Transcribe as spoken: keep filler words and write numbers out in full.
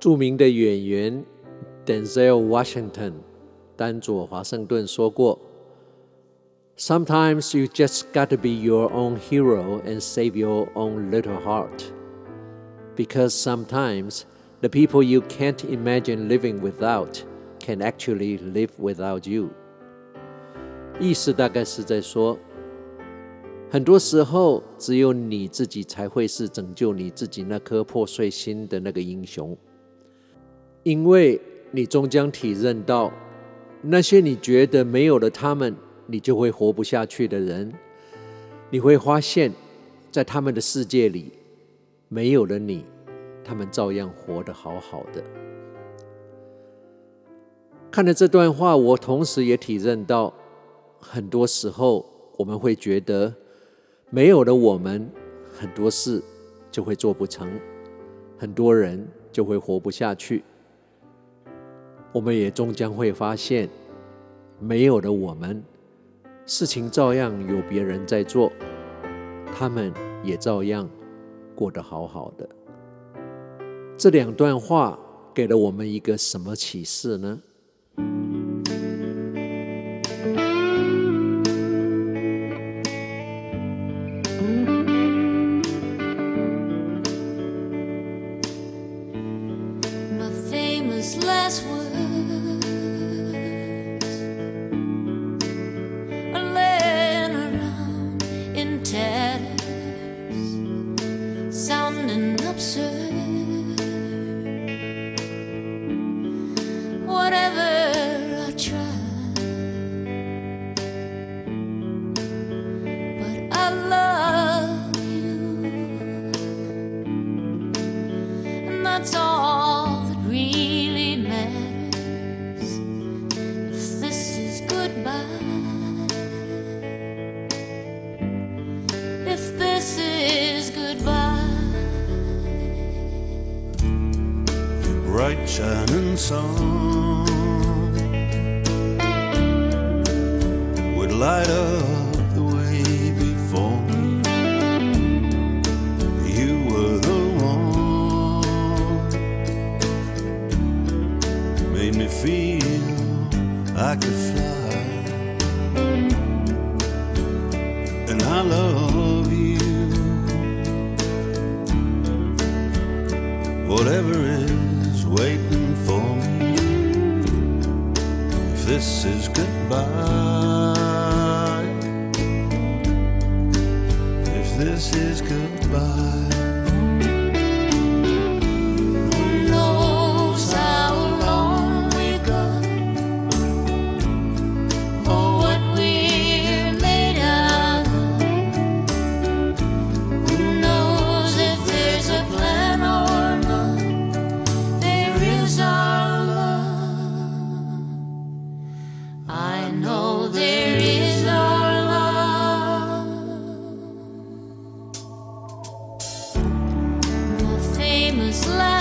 著名的演员 Denzel Washington 丹佐华盛顿说过 Sometimes you just gotta be your own hero and save your own little heart. Because sometimes the people you can't imagine living without can actually live without you. 意思大概是在说，很多时候只有你自己才会是拯救你自己那颗破碎心的那个英雄。因为你终将体认到，那些你觉得没有了他们你就会活不下去的人，你会发现在他们的世界里没有了你，他们照样活得好好的。看了这段话，我同时也体认到，很多时候我们会觉得没有了我们，很多事就会做不成，很多人就会活不下去。我们也终将会发现，没有了我们，事情照样有别人在做，他们也照样过得好好的。这两段话给了我们一个什么启示呢？Bright shining sun would light up the way before me. You were the one, made me feel I could fly, and I love you. Whatever is waiting for me, if this is goodbye, if this is goodbye, who knows how long we got, or what we're made of, who knows if there's a plan or love.